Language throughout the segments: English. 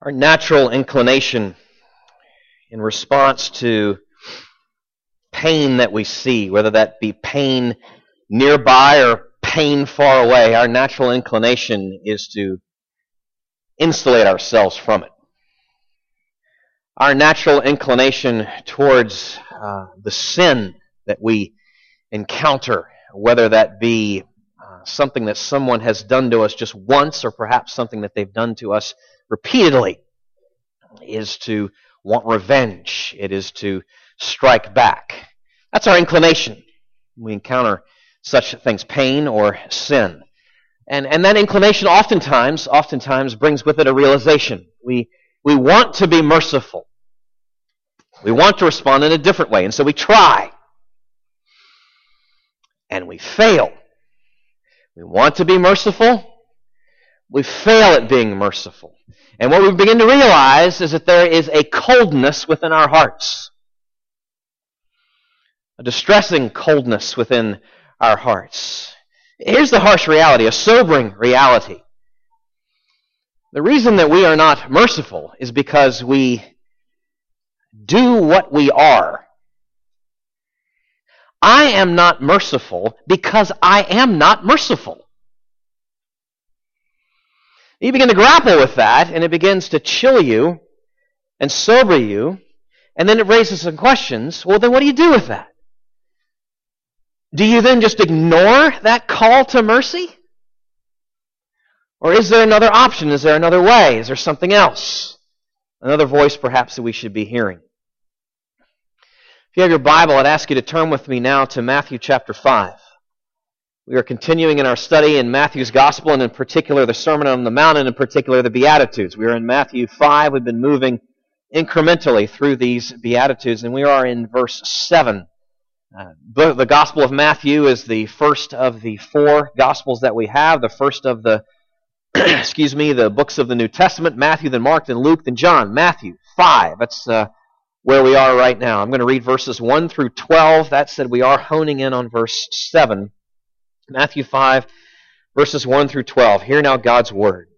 Our natural inclination in response to pain that we see, whether that be pain nearby or pain far away, our natural inclination is to insulate ourselves from it. Our natural inclination towards the sin that we encounter, whether that be something that someone has done to us just once or perhaps something that they've done to us repeatedly, is to want revenge. It is to strike back. That's our inclination. We encounter such things, pain or sin. And that inclination oftentimes brings with it a realization. We want to be merciful. We want to respond in a different way. And so we try. And we fail. We want to be merciful. We fail at being merciful. And what we begin to realize is that there is a coldness within our hearts. A distressing coldness within our hearts. Here's the harsh reality, a sobering reality. The reason that we are not merciful is because we do what we are. I am not merciful because I am not merciful. You begin to grapple with that, and it begins to chill you and sober you, and then it raises some questions. Well, then what do you do with that? Do you then just ignore that call to mercy? Or is there another option? Is there another way? Is there something else? Another voice, perhaps, that we should be hearing? If you have your Bible, I'd ask you to turn with me now to Matthew chapter 5. We are continuing in our study in Matthew's Gospel, and in particular the Sermon on the Mount, and in particular the Beatitudes. We are in Matthew 5. We've been moving incrementally through these Beatitudes, and we are in verse 7. The Gospel of Matthew is the first of the four Gospels that we have, the first of the the books of the New Testament: Matthew, then Mark, then Luke, then John. Matthew 5. That's where we are right now. I'm going to read verses 1 through 12. That said, we are honing in on verse 7. Matthew 5, verses 1 through 12. Hear now God's word.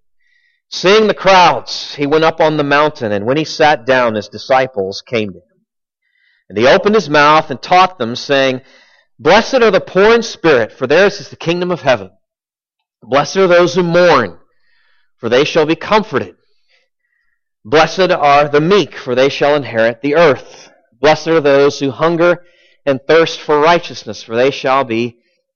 Seeing the crowds, he went up on the mountain, and when he sat down, his disciples came to him. And he opened his mouth and taught them, saying, Blessed are the poor in spirit, for theirs is the kingdom of heaven. Blessed are those who mourn, for they shall be comforted. Blessed are the meek, for they shall inherit the earth. Blessed are those who hunger and thirst for righteousness, for they shall be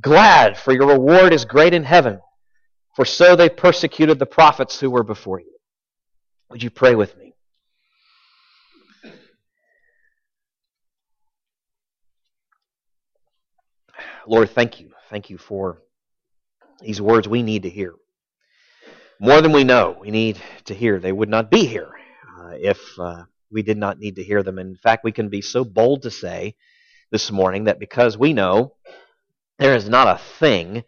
glad, for your reward is great in heaven, for so they persecuted the prophets who were before you. Would you pray with me? Lord, thank you. Thank you for these words we need to hear. More than we know, we need to hear. They would not be here if we did not need to hear them. And in fact, we can be so bold to say this morning that because we know there is not a thing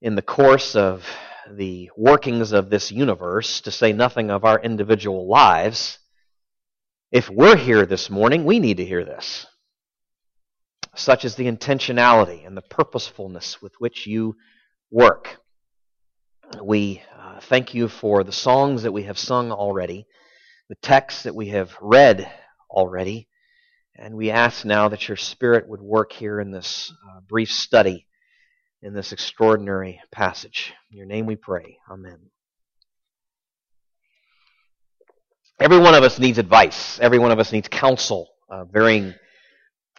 in the course of the workings of this universe, to say nothing of our individual lives, if we're here this morning, we need to hear this. Such is the intentionality and the purposefulness with which you work. We thank you for the songs that we have sung already, the texts that we have read already, and we ask now that your Spirit would work here in this brief study, in this extraordinary passage. In your name we pray. Amen. Every one of us needs advice. Every one of us needs counsel, varying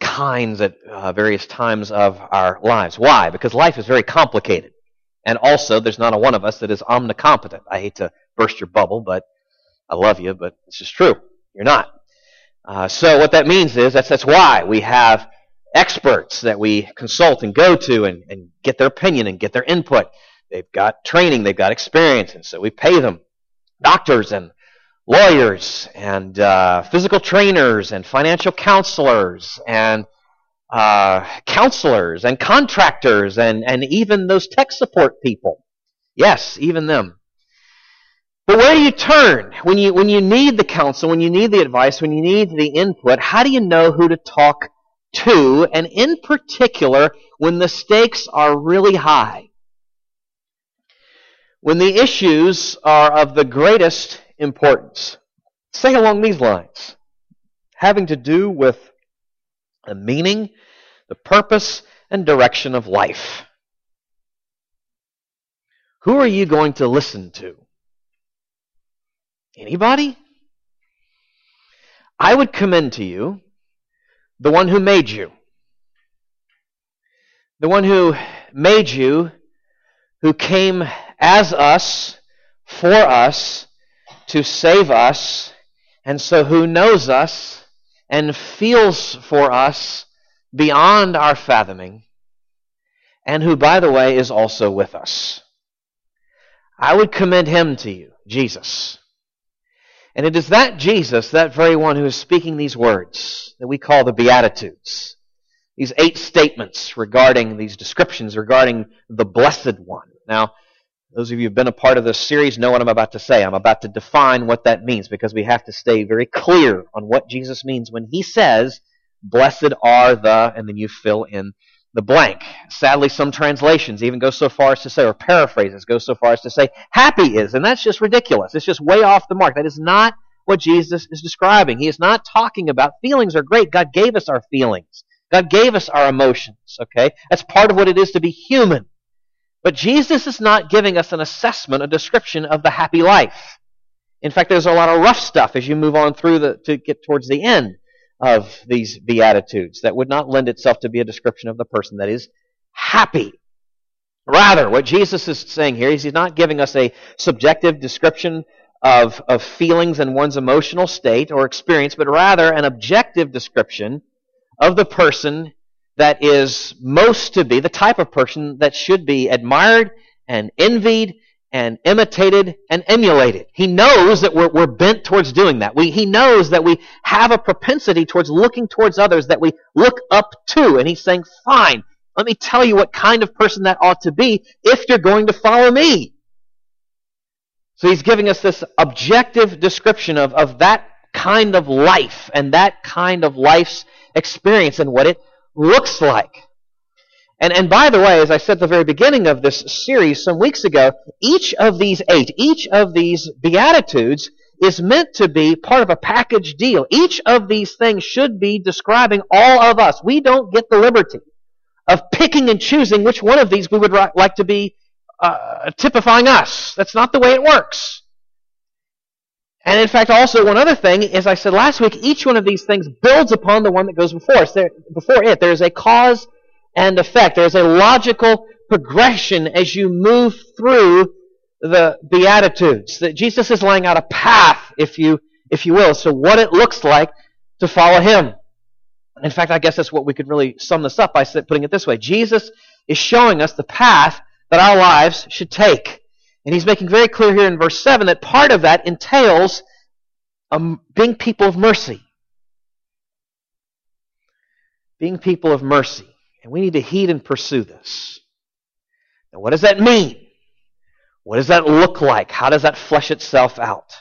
kinds at various times of our lives. Why? Because life is very complicated. And also, there's not a one of us that is omnicompetent. I hate to burst your bubble, but I love you, but it's just true. You're not. So what that means is that's why we have experts that we consult and go to and get their opinion and get their input. They've got training, they've got experience, and so we pay them. Doctors and lawyers and physical trainers and financial counselors and counselors and contractors and even those tech support people. Yes, even them. But where do you turn when you need the counsel, when you need the advice, when you need the input? How do you know who to talk to? And in particular, when the stakes are really high, when the issues are of the greatest importance. Say along these lines, having to do with the meaning, the purpose, and direction of life. Who are you going to listen to? Anybody? I would commend to you the one who made you. The one who made you, who came as us, for us, to save us, and so who knows us and feels for us beyond our fathoming, and who, by the way, is also with us. I would commend him to you, Jesus. And it is that Jesus, that very one who is speaking these words that we call the Beatitudes, these 8 statements regarding these descriptions regarding the Blessed One. Now, those of you who've been a part of this series know what I'm about to say. I'm about to define what that means because we have to stay very clear on what Jesus means when he says, blessed are the, and then you fill in the blank. Sadly, some translations even go so far as to say, or paraphrases go so far as to say, happy is, and that's just ridiculous. It's just way off the mark. That is not what Jesus is describing. He is not talking about feelings are great. God gave us our feelings. God gave us our emotions, okay? That's part of what it is to be human. But Jesus is not giving us an assessment, a description of the happy life. In fact, there's a lot of rough stuff as you move on through to get towards the end of these Beatitudes that would not lend itself to be a description of the person that is happy. Rather, what Jesus is saying here is he's not giving us a subjective description of feelings and one's emotional state or experience, but rather an objective description of the person that is most to be, the type of person that should be admired and envied and imitated and emulated. He knows that we're bent towards doing that. He knows that we have a propensity towards looking towards others that we look up to. And he's saying, fine, let me tell you what kind of person that ought to be if you're going to follow me. So he's giving us this objective description of that kind of life and that kind of life's experience and what it looks like. And by the way, as I said at the very beginning of this series some weeks ago, each of these 8, each of these Beatitudes is meant to be part of a package deal. Each of these things should be describing all of us. We don't get the liberty of picking and choosing which one of these we would like to be typifying us. That's not the way it works. And in fact, also one other thing, as I said last week, each one of these things builds upon the one that goes before us. There is a cause and effect. There is a logical progression as you move through the Beatitudes. That Jesus is laying out a path, if you will, so what it looks like to follow him. In fact, I guess that's what we could really sum this up by putting it this way. Jesus is showing us the path that our lives should take. And he's making very clear here in verse 7 that part of that entails being people of mercy. Being people of mercy. And we need to heed and pursue this. Now, what does that mean? What does that look like? How does that flesh itself out?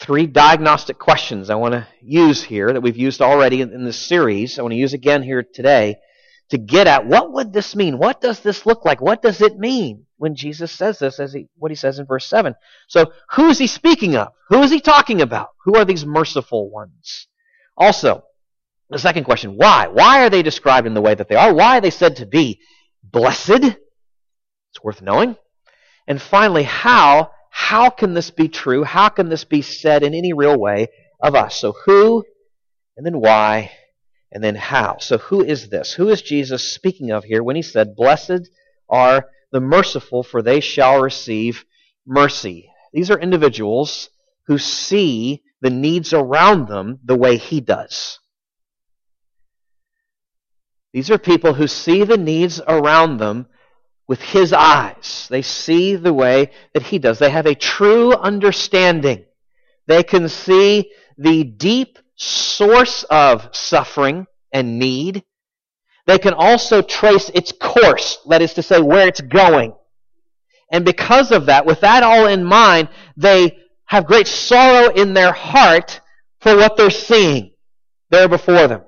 3 diagnostic questions I want to use here that we've used already in this series. I want to use again here today to get at what would this mean? What does this look like? What does it mean when Jesus says this, what he says in verse 7? So who is he speaking of? Who is he talking about? Who are these merciful ones? Also, the second question, why? Why are they described in the way that they are? Why are they said to be blessed? It's worth knowing. And finally, how? How can this be true? How can this be said in any real way of us? So who, and then why, and then how? So who is this? Who is Jesus speaking of here when he said, blessed are the merciful, for they shall receive mercy? These are individuals who see the needs around them the way he does. These are people who see the needs around them with his eyes. They see the way that he does. They have a true understanding They can see the deep source of suffering and need. They can also trace its course, that is to say, where it's going. And because of that, with that all in mind, they have great sorrow in their heart for what they're seeing there before them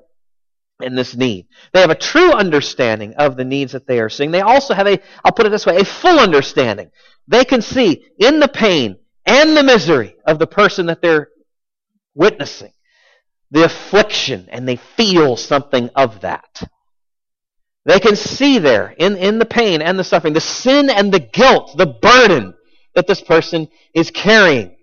in this need. They have a true understanding of the needs that they are seeing. They also have I'll put it this way, a full understanding. They can see in the pain and the misery of the person that they're witnessing the affliction, and they feel something of that. They can see there in the pain and the suffering, the sin and the guilt, the burden that this person is carrying.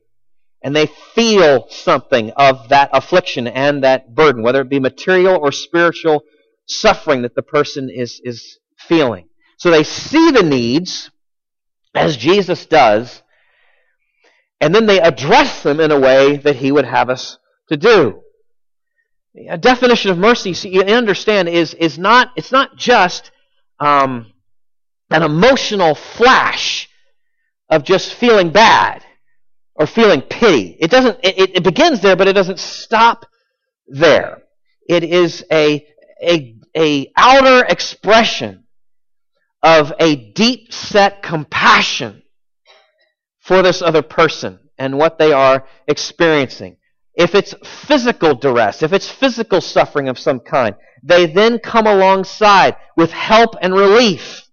And they feel something of that affliction and that burden, whether it be material or spiritual suffering that the person is feeling. So they see the needs, as Jesus does, and then they address them in a way that he would have us to do. A definition of mercy, so you understand, it's not just an emotional flash of just feeling bad or feeling pity. It begins there, but it doesn't stop there. It is a outer expression of a deep set compassion for this other person and what they are experiencing. If it's physical duress, if it's physical suffering of some kind, they then come alongside with help and relief.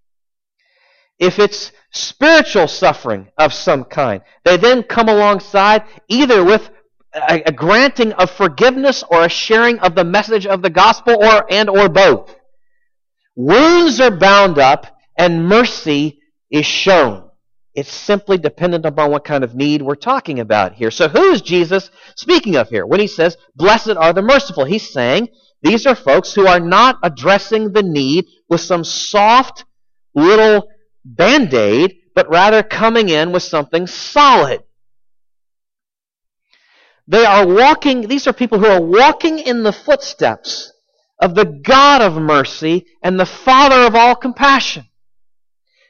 If it's spiritual suffering of some kind, they then come alongside either with a granting of forgiveness or a sharing of the message of the gospel or both. Wounds are bound up and mercy is shown. It's simply dependent upon what kind of need we're talking about here. So who is Jesus speaking of here? When he says, blessed are the merciful, he's saying these are folks who are not addressing the need with some soft little Band-Aid, but rather coming in with something solid. These are people who are walking in the footsteps of the God of mercy and the Father of all compassion.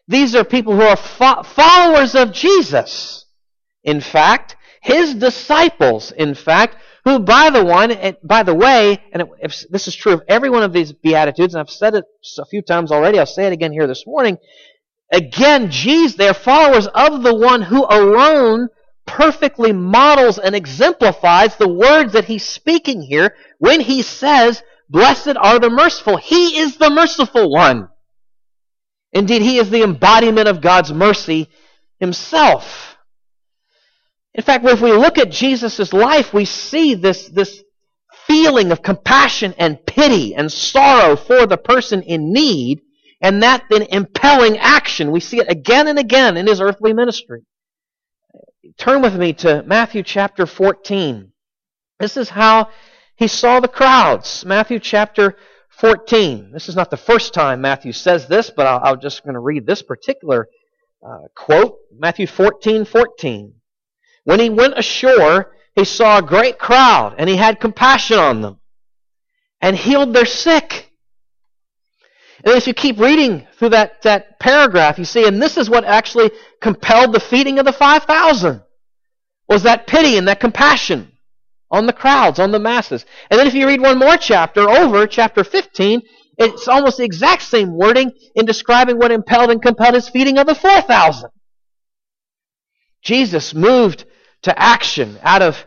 These are people who are followers of Jesus, in fact, his disciples, in fact, who, by the way, and if this is true of every one of these Beatitudes, and I've said it a few times already, I'll say it again here this morning, again, they are followers of the one who alone perfectly models and exemplifies the words that he's speaking here when he says, blessed are the merciful. He is the merciful one. Indeed, he is the embodiment of God's mercy himself. In fact, if we look at Jesus' life, we see this feeling of compassion and pity and sorrow for the person in need, and that then impelling action. We see it again and again in his earthly ministry. Turn with me to Matthew chapter 14. This is how he saw the crowds. Matthew chapter 14. This is not the first time Matthew says this, but I'm just going to read this particular quote. Matthew 14:14. When he went ashore, he saw a great crowd, and he had compassion on them, and healed their sick. And if you keep reading through that paragraph, you see, and this is what actually compelled the feeding of the 5,000, was that pity and that compassion on the crowds, on the masses. And then if you read one more chapter over, chapter 15, it's almost the exact same wording in describing what impelled and compelled his feeding of the 4,000. Jesus moved to action out of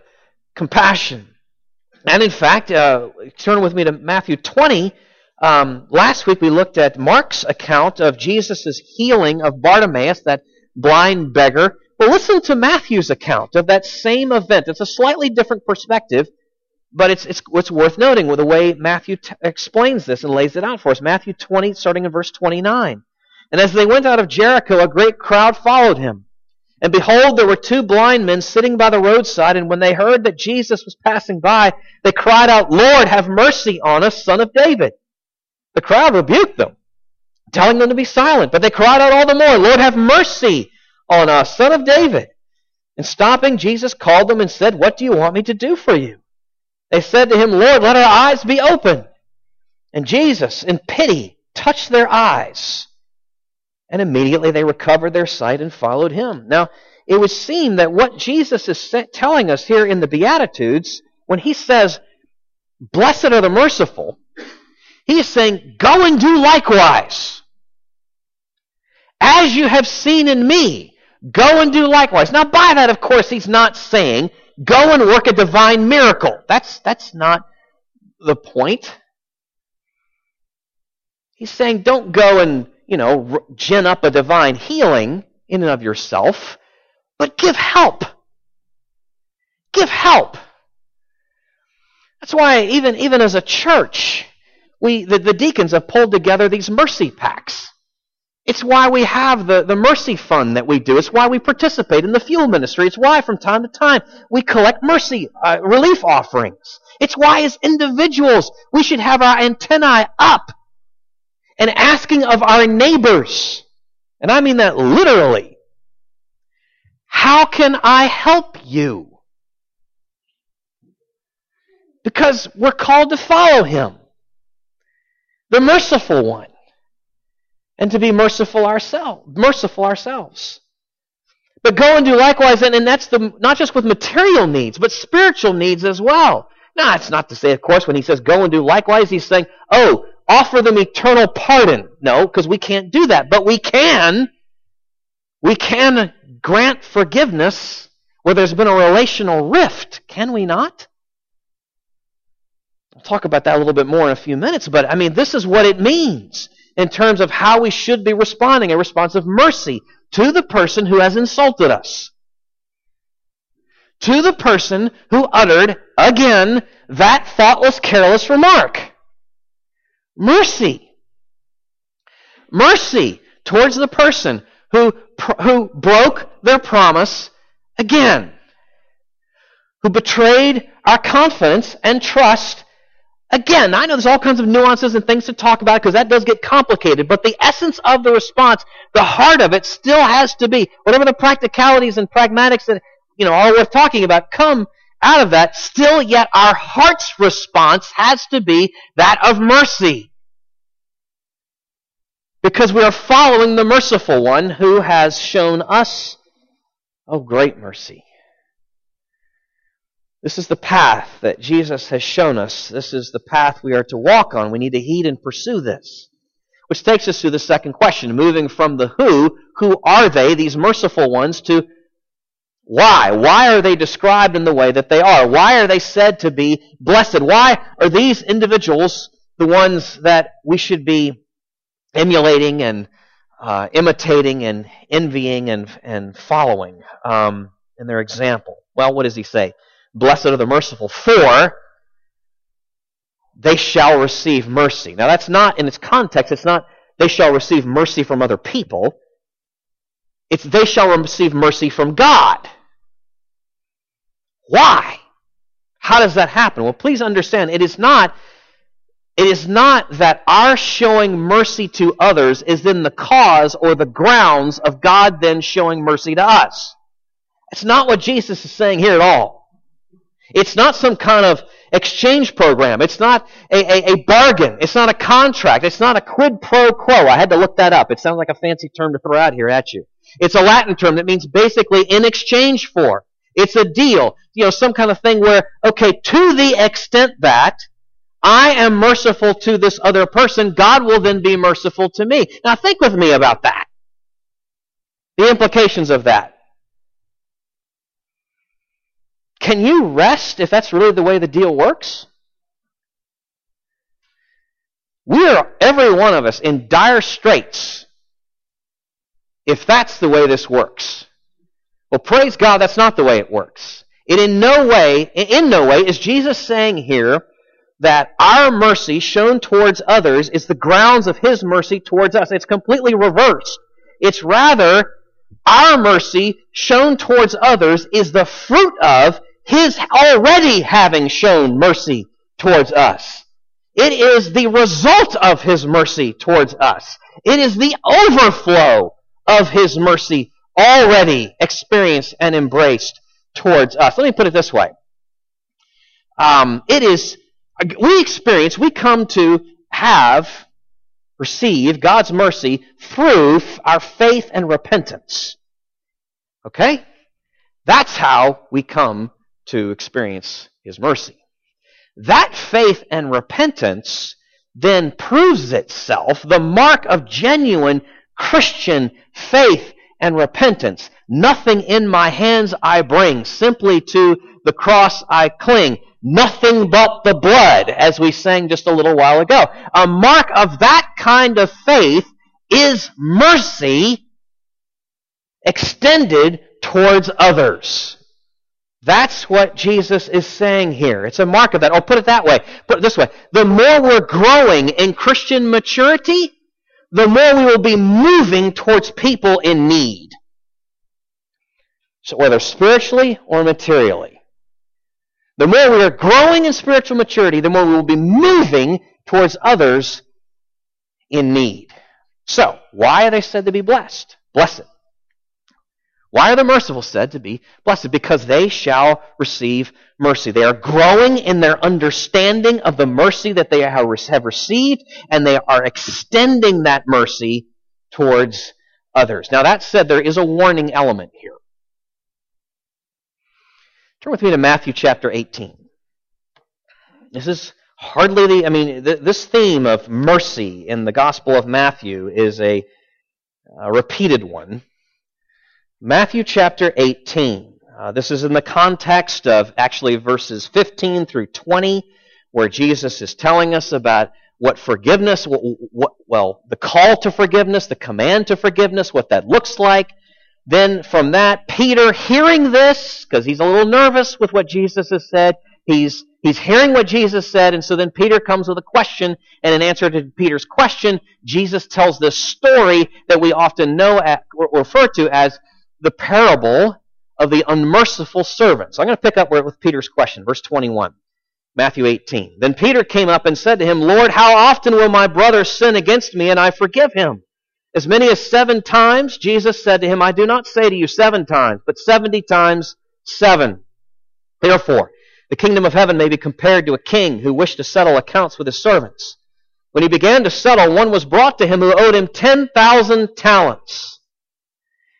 compassion. And in fact, turn with me to Matthew 20. Last week we looked at Mark's account of Jesus' healing of Bartimaeus, that blind beggar. Well, listen to Matthew's account of that same event. It's a slightly different perspective, but it's worth noting with the way Matthew explains this and lays it out for us. Matthew 20, starting in verse 29. And as they went out of Jericho, a great crowd followed him. And behold, there were two blind men sitting by the roadside, and when they heard that Jesus was passing by, they cried out, Lord, have mercy on us, Son of David. The crowd rebuked them, telling them to be silent. But they cried out all the more, Lord, have mercy on us, Son of David. And stopping, Jesus called them and said, What do you want me to do for you? They said to him, Lord, let our eyes be opened. And Jesus, in pity, touched their eyes. And immediately they recovered their sight and followed him. Now, it would seem that what Jesus is telling us here in the Beatitudes, when he says, blessed are the merciful, he is saying, go and do likewise. As you have seen in me, go and do likewise. Now by that, of course, he's not saying, go and work a divine miracle. That's not the point. He's saying, don't go and, gin up a divine healing in and of yourself, but give help. Give help. That's why even as a church, the deacons have pulled together these mercy packs. It's why we have the mercy fund that we do. It's why we participate in the fuel ministry. It's why from time to time we collect mercy relief offerings. It's why as individuals we should have our antennae up and asking of our neighbors, and I mean that literally, how can I help you? Because we're called to follow him, the merciful one, and to be merciful ourselves. But go and do likewise, and that's not just with material needs, but spiritual needs as well. Now, it's not to say, of course, when he says go and do likewise, he's saying, offer them eternal pardon. No, because we can't do that. But we can grant forgiveness where there's been a relational rift, can we not? We'll talk about that a little bit more in a few minutes, but this is what it means in terms of how we should be responding, a response of mercy to the person who has insulted us, to the person who uttered, again, that thoughtless, careless remark. Mercy. Mercy towards the person who broke their promise again, who betrayed our confidence and trust again. I know there's all kinds of nuances and things to talk about because that does get complicated, but the essence of the response, the heart of it still has to be, whatever the practicalities and pragmatics that are worth talking about come out of that, still yet our heart's response has to be that of mercy. Because we are following the merciful one who has shown us, great mercy. This is the path that Jesus has shown us. This is the path we are to walk on. We need to heed and pursue this. Which takes us to the second question, moving from the who are they, these merciful ones, to why. Why are they described in the way that they are? Why are they said to be blessed? Why are these individuals the ones that we should be emulating and imitating and envying and following in their example? Well, what does he say? Blessed are the merciful, for they shall receive mercy. Now, that's not in its context. It's not they shall receive mercy from other people. It's they shall receive mercy from God. Why? How does that happen? Well, please understand, it is not that our showing mercy to others is then the cause or the grounds of God then showing mercy to us. It's not what Jesus is saying here at all. It's not some kind of exchange program. It's not a bargain. It's not a contract. It's not a quid pro quo. I had to look that up. It sounds like a fancy term to throw out here at you. It's a Latin term that means basically in exchange for. It's a deal. Some kind of thing where, to the extent that I am merciful to this other person, God will then be merciful to me. Now think with me about that. The implications of that. Can you rest if that's really the way the deal works? We are, every one of us, in dire straits if that's the way this works. Well, praise God, that's not the way it works. It in no way is Jesus saying here that our mercy shown towards others is the grounds of his mercy towards us. It's completely reversed. It's rather our mercy shown towards others is the fruit of his already having shown mercy towards us. It is the result of his mercy towards us. It is the overflow of his mercy already experienced and embraced towards us. Let me put it this way. We come to receive God's mercy through our faith and repentance. Okay? That's how we come to experience His mercy. That faith and repentance then proves itself the mark of genuine Christian faith and repentance. Nothing in my hands I bring, simply to the cross I cling. Nothing but the blood, as we sang just a little while ago. A mark of that kind of faith is mercy extended towards others. That's what Jesus is saying here. It's a mark of that. I'll put it that way. Put it this way. The more we're growing in Christian maturity, the more we will be moving towards people in need. So whether spiritually or materially. The more we are growing in spiritual maturity, the more we will be moving towards others in need. So, why are they said to be blessed? Blessed. Why are the merciful said to be blessed? Because they shall receive mercy. They are growing in their understanding of the mercy that they have received, and they are extending that mercy towards others. Now, that said, there is a warning element here. Turn with me to Matthew chapter 18. This is hardly the... I mean, this theme of mercy in the Gospel of Matthew is a repeated one. Matthew chapter 18. This is in the context of actually verses 15 through 20, where Jesus is telling us about what forgiveness... the call to forgiveness, the command to forgiveness, what that looks like. Then from that, Peter, hearing this, because he's a little nervous with what Jesus has said, he's hearing what Jesus said, and so then Peter comes with a question, and in answer to Peter's question, Jesus tells this story that we often know or refer to as the parable of the unmerciful servant. So I'm going to pick up with Peter's question, verse 21, Matthew 18. Then Peter came up and said to him, "Lord, how often will my brother sin against me and I forgive him? As many as 7 times?" Jesus said to him, "I do not say to you 7 times, but 70 times 7. Therefore, the kingdom of heaven may be compared to a king who wished to settle accounts with his servants. When he began to settle, one was brought to him who owed him 10,000 talents.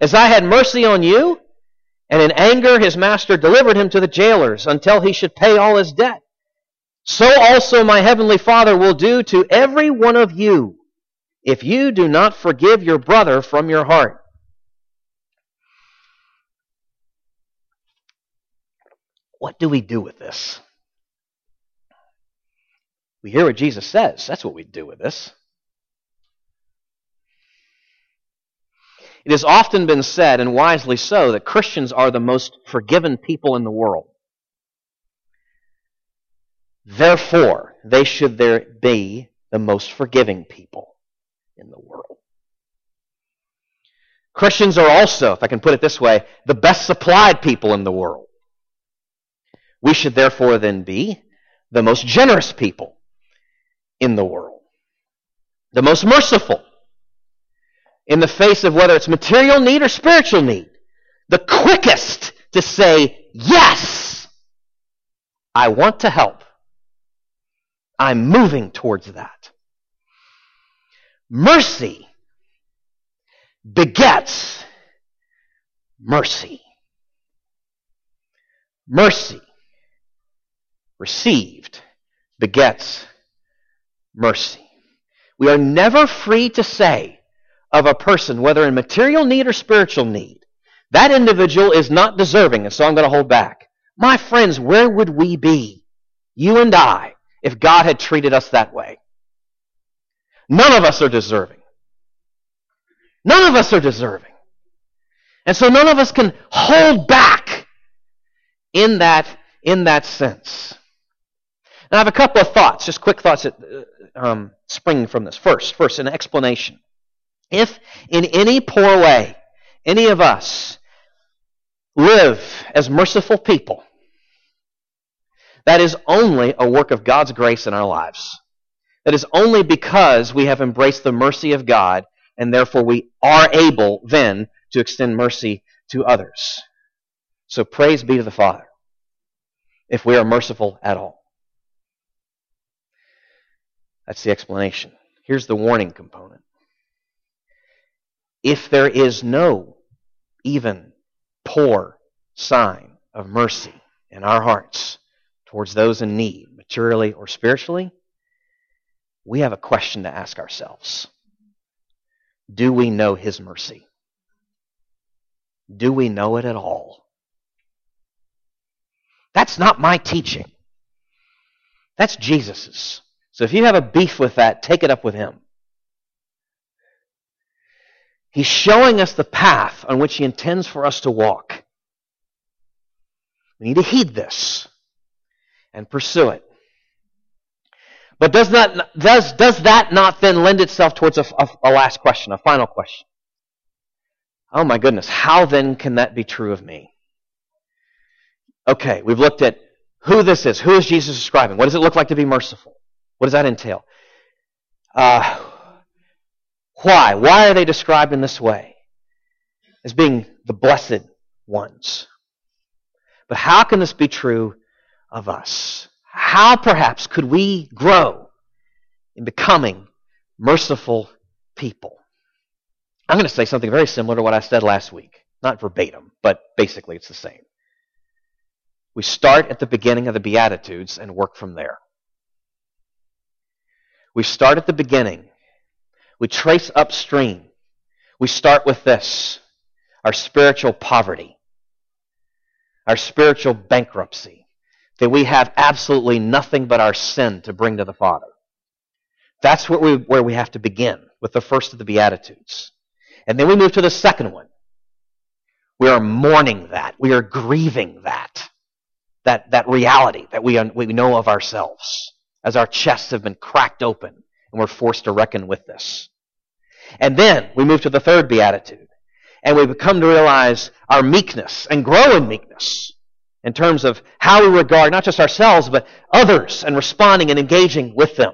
as I had mercy on you?' And in anger his master delivered him to the jailers until he should pay all his debt. So also my heavenly Father will do to every one of you if you do not forgive your brother from your heart." What do we do with this? We hear what Jesus says. That's what we do with this. It has often been said, and wisely so, that Christians are the most forgiven people in the world. Therefore, they should be the most forgiving people in the world. Christians are also, if I can put it this way, the best supplied people in the world. We should therefore then be the most generous people in the world, the most merciful in the face of whether it's material need or spiritual need, the quickest to say, "Yes, I want to help. I'm moving towards that." Mercy begets mercy. Mercy received begets mercy. We are never free to say of a person, whether in material need or spiritual need, "That individual is not deserving, and so I'm going to hold back. My friends, where would we be, you and I, if God had treated us that way? None of us are deserving. None of us are deserving. And so none of us can hold back in that sense. And I have a couple of thoughts, just quick thoughts that spring from this. First, an explanation. If in any poor way any of us live as merciful people, that is only a work of God's grace in our lives. That is only because we have embraced the mercy of God, and therefore we are able then to extend mercy to others. So praise be to the Father if we are merciful at all. That's the explanation. Here's the warning component. If there is no even poor sign of mercy in our hearts towards those in need, materially or spiritually, we have a question to ask ourselves. Do we know His mercy? Do we know it at all? That's not my teaching. That's Jesus's. So if you have a beef with that, take it up with Him. He's showing us the path on which He intends for us to walk. We need to heed this and pursue it. But does that not then lend itself towards a last question, a final question? Oh my goodness, how then can that be true of me? Okay, we've looked at who this is. Who is Jesus describing? What does it look like to be merciful? What does that entail? Why? Why are they described in this way? As being the blessed ones. But how can this be true of us? How perhaps could we grow in becoming merciful people? I'm going to say something very similar to what I said last week. Not verbatim, but basically it's the same. We start at the beginning of the Beatitudes and work from there. We start at the beginning. We trace upstream. We start with this, our spiritual poverty, our spiritual bankruptcy. That we have absolutely nothing but our sin to bring to the Father. That's where we have to begin, with the first of the Beatitudes. And then we move to the second one. We are mourning that. We are grieving that reality that we know of ourselves, as our chests have been cracked open and we're forced to reckon with this. And then we move to the third Beatitude, and we come to realize our meekness and grow in meekness. In terms of how we regard not just ourselves, but others, and responding and engaging with them.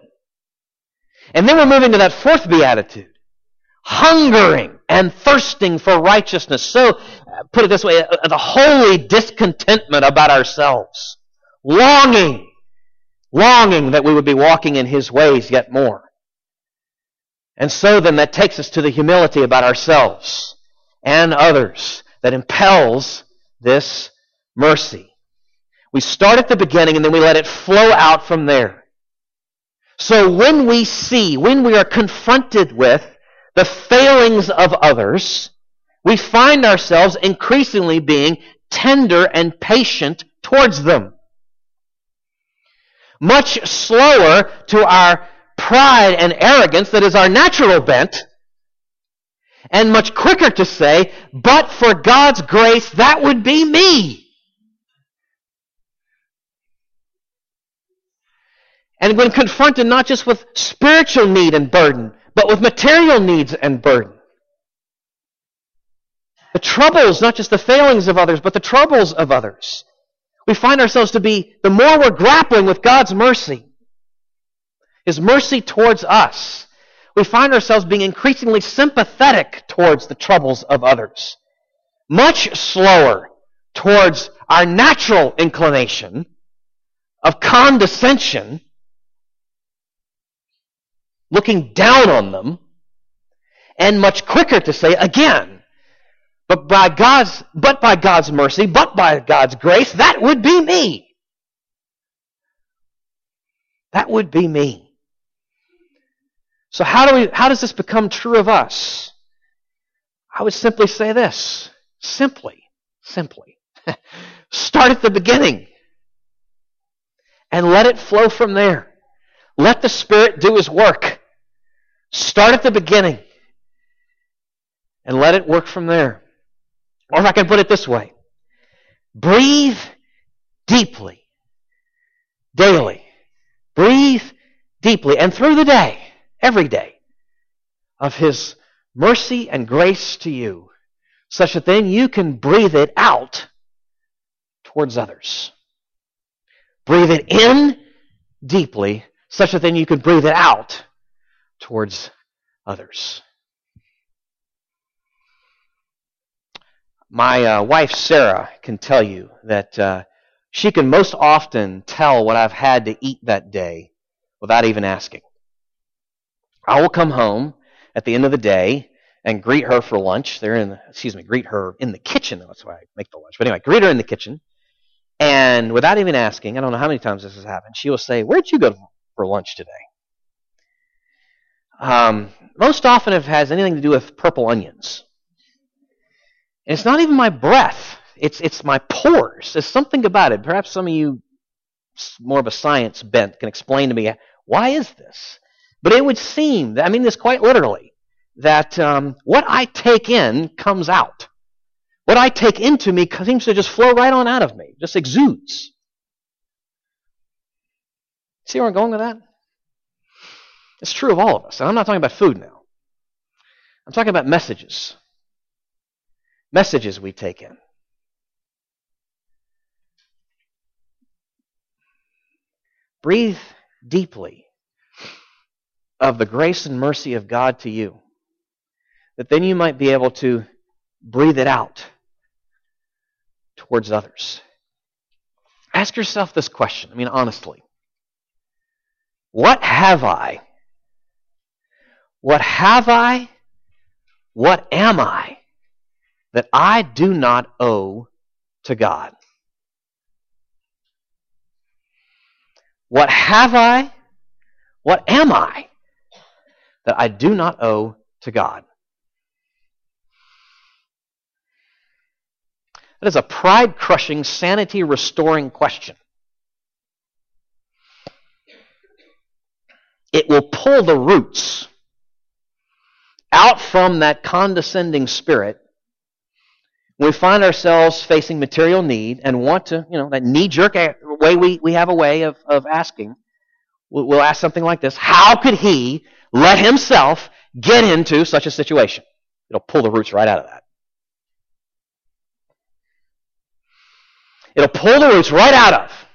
And then we're moving to that fourth beatitude, hungering and thirsting for righteousness. So, put it this way, the holy discontentment about ourselves, longing that we would be walking in His ways yet more. And so then that takes us to the humility about ourselves and others that impels this mercy. We start at the beginning and then we let it flow out from there. So when we are confronted with the failings of others, we find ourselves increasingly being tender and patient towards them. Much slower to our pride and arrogance that is our natural bent, and much quicker to say, but for God's grace, that would be me. And when confronted not just with spiritual need and burden, but with material needs and burden. The troubles, not just the failings of others, but the troubles of others. We find ourselves to be, the more we're grappling with God's mercy, His mercy towards us, we find ourselves being increasingly sympathetic towards the troubles of others. Much slower towards our natural inclination of condescension, looking down on them, and much quicker to say again, but by God's mercy, but by God's grace, that would be me. That would be me. So how does this become true of us? I would simply say this. Simply. Start at the beginning and let it flow from there. Let the Spirit do His work. Start at the beginning and let it work from there. Or if I can put it this way, breathe deeply, daily. Breathe deeply and through the day, every day, of His mercy and grace to you, such that then you can breathe it out towards others. Breathe it in deeply, such that then you can breathe it out towards others. My wife, Sarah, can tell you that she can most often tell what I've had to eat that day without even asking. I will come home at the end of the day and greet her for lunch. Greet her in the kitchen. That's why I make the lunch. But anyway, greet her in the kitchen. And without even asking, I don't know how many times this has happened, she will say, "Where'd you go for lunch today?" Most often it has anything to do with purple onions. And it's not even my breath. It's my pores. There's something about it. Perhaps some of you, more of a science bent, can explain to me, why is this? But it would seem, I mean this quite literally, that what I take in comes out. What I take into me seems to just flow right on out of me, just exudes. See where I'm going with that? It's true of all of us. And I'm not talking about food now. I'm talking about messages. Messages we take in. Breathe deeply of the grace and mercy of God to you, that then you might be able to breathe it out towards others. Ask yourself this question, honestly. What am I that I do not owe to God? What have I? What am I that I do not owe to God? That is a pride-crushing, sanity-restoring question. It will pull the roots out from that condescending spirit. We find ourselves facing material need and want to, that knee-jerk way we have a way of asking. We'll ask something like this: how could he let himself get into such a situation? It'll pull the roots right out of that. It'll pull the roots right out of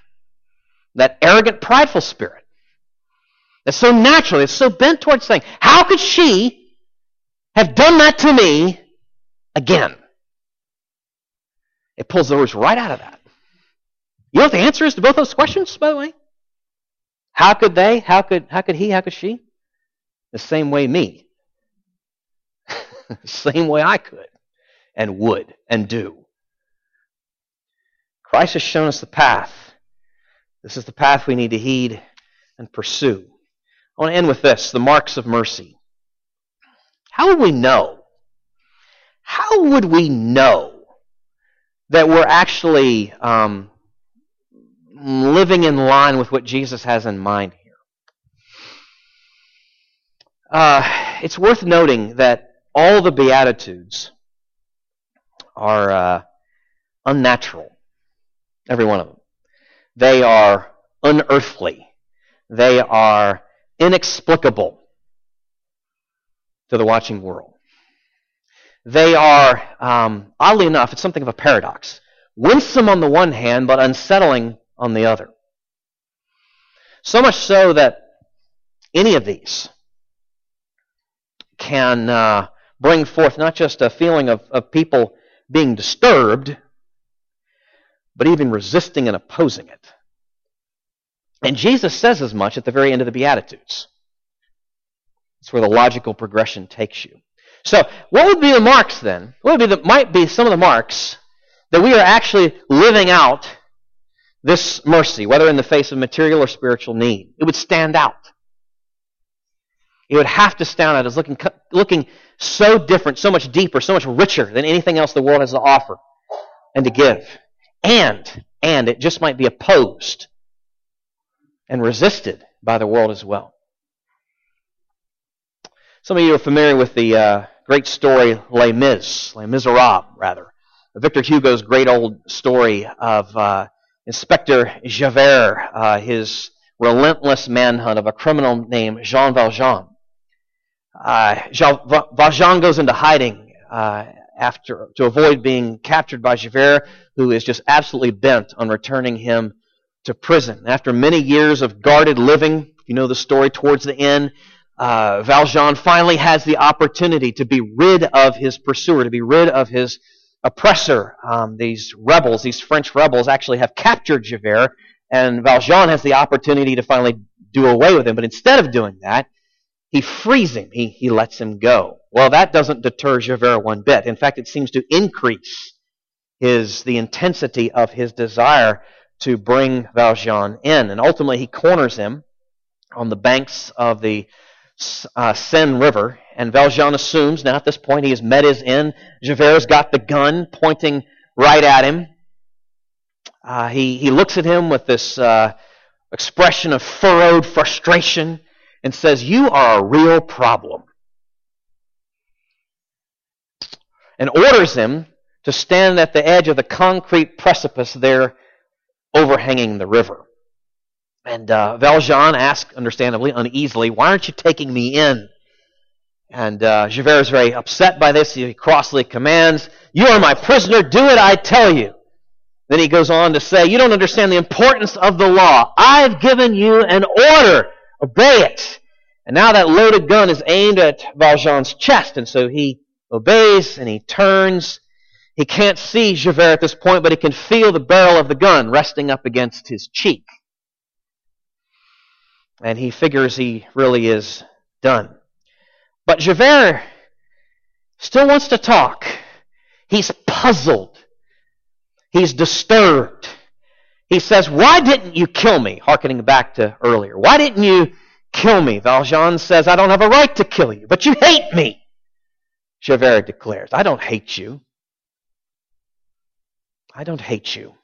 that arrogant, prideful spirit that's so naturally, it's so bent towards saying, how could she have done that to me again? It pulls the roots right out of that. You know what the answer is to both those questions, by the way? How could they? How could he? How could she? The same way me. Same way I could and would and do. Christ has shown us the path. This is the path we need to heed and pursue. I want to end with this, the marks of mercy. How would we know? How would we know that we're actually living in line with what Jesus has in mind here? It's worth noting that all the Beatitudes are unnatural, every one of them. They are unearthly. They are inexplicable to the watching world. They are, oddly enough, it's something of a paradox. Winsome on the one hand, but unsettling on the other. So much so that any of these can bring forth not just a feeling of people being disturbed, but even resisting and opposing it. And Jesus says as much at the very end of the Beatitudes. It's where the logical progression takes you. So what would be the marks then? What would be might be some of the marks that we are actually living out this mercy, whether in the face of material or spiritual need? It would stand out. It would have to stand out as looking so different, so much deeper, so much richer than anything else the world has to offer and to give. And it just might be opposed and resisted by the world as well. Some of you are familiar with the great story Les Miserables. Victor Hugo's great old story of Inspector Javert, his relentless manhunt of a criminal named Jean Valjean. Valjean goes into hiding after to avoid being captured by Javert, who is just absolutely bent on returning him to prison. After many years of guarded living, you know the story, towards the end, Valjean finally has the opportunity to be rid of his pursuer, to be rid of his oppressor. These rebels, these French rebels, actually have captured Javert, and Valjean has the opportunity to finally do away with him. But instead of doing that, he frees him. He lets him go. Well, that doesn't deter Javert one bit. In fact, it seems to increase the intensity of his desire to bring Valjean in. And ultimately, he corners him on the banks of the Seine River, and Valjean assumes, now at this point, he has met his end. Javert's got the gun pointing right at him. He looks at him with this expression of furrowed frustration and says, "You are a real problem," and orders him to stand at the edge of the concrete precipice there overhanging the river. And Valjean asks, understandably, uneasily, "Why aren't you taking me in?" And Javert is very upset by this. He crossly commands, "You are my prisoner. Do it, I tell you." Then he goes on to say, "You don't understand the importance of the law. I've given you an order. Obey it." And now that loaded gun is aimed at Valjean's chest. And so he obeys and he turns. He can't see Javert at this point, but he can feel the barrel of the gun resting up against his cheek. And he figures he really is done. But Javert still wants to talk. He's puzzled. He's disturbed. He says, "Why didn't you kill me?" Hearkening back to earlier. "Why didn't you kill me?" Valjean says, "I don't have a right to kill you, but you hate me." Javert declares, "I don't hate you. I don't hate you."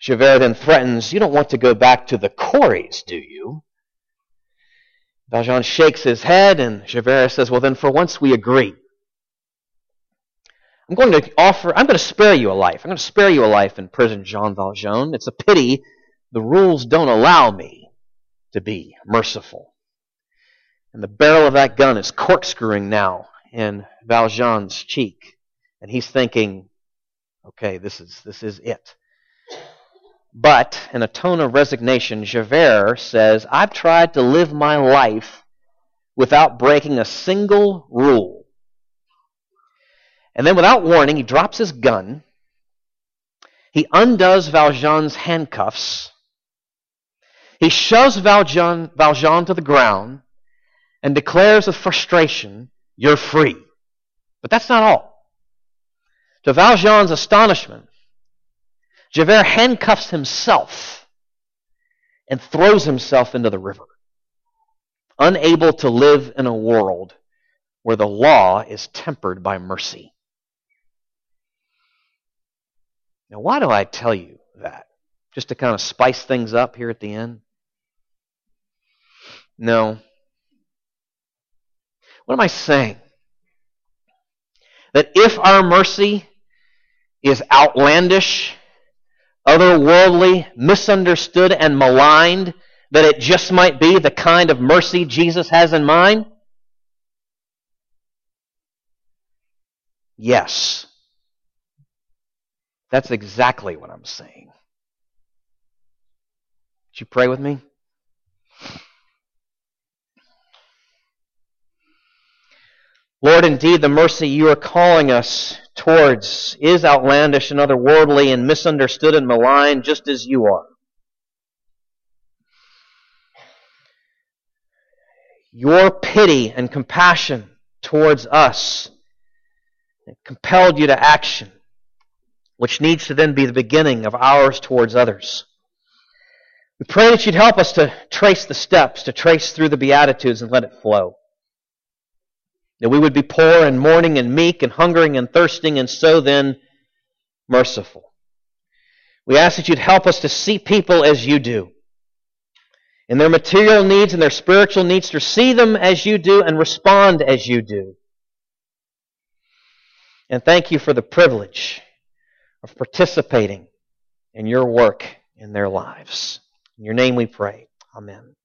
Javert then threatens, "You don't want to go back to the quarries, do you?" Valjean shakes his head, and Javert says, "Well, then for once we agree. I'm going to spare you a life. I'm going to spare you a life in prison, Jean Valjean. It's a pity the rules don't allow me to be merciful." And the barrel of that gun is corkscrewing now in Valjean's cheek. And he's thinking, okay, this is it. But in a tone of resignation, Javert says, "I've tried to live my life without breaking a single rule." And then without warning, he drops his gun. He undoes Valjean's handcuffs. He shoves Valjean to the ground and declares with frustration, "You're free." But that's not all. To Valjean's astonishment, Javert handcuffs himself and throws himself into the river, unable to live in a world where the law is tempered by mercy. Now, why do I tell you that? Just to kind of spice things up here at the end? No. What am I saying? That if our mercy is outlandish, otherworldly, misunderstood, and maligned, that it just might be the kind of mercy Jesus has in mind? Yes. That's exactly what I'm saying. Would you pray with me? Lord, indeed, the mercy you are calling us towards is outlandish and otherworldly and misunderstood and maligned, just as you are. Your pity and compassion towards us compelled you to action, which needs to then be the beginning of ours towards others. We pray that you'd help us to trace the steps, to trace through the Beatitudes and let it flow. That we would be poor and mourning and meek and hungering and thirsting, and so then merciful. We ask that you'd help us to see people as you do. In their material needs and their spiritual needs, to see them as you do and respond as you do. And thank you for the privilege of participating in your work in their lives. In your name we pray. Amen.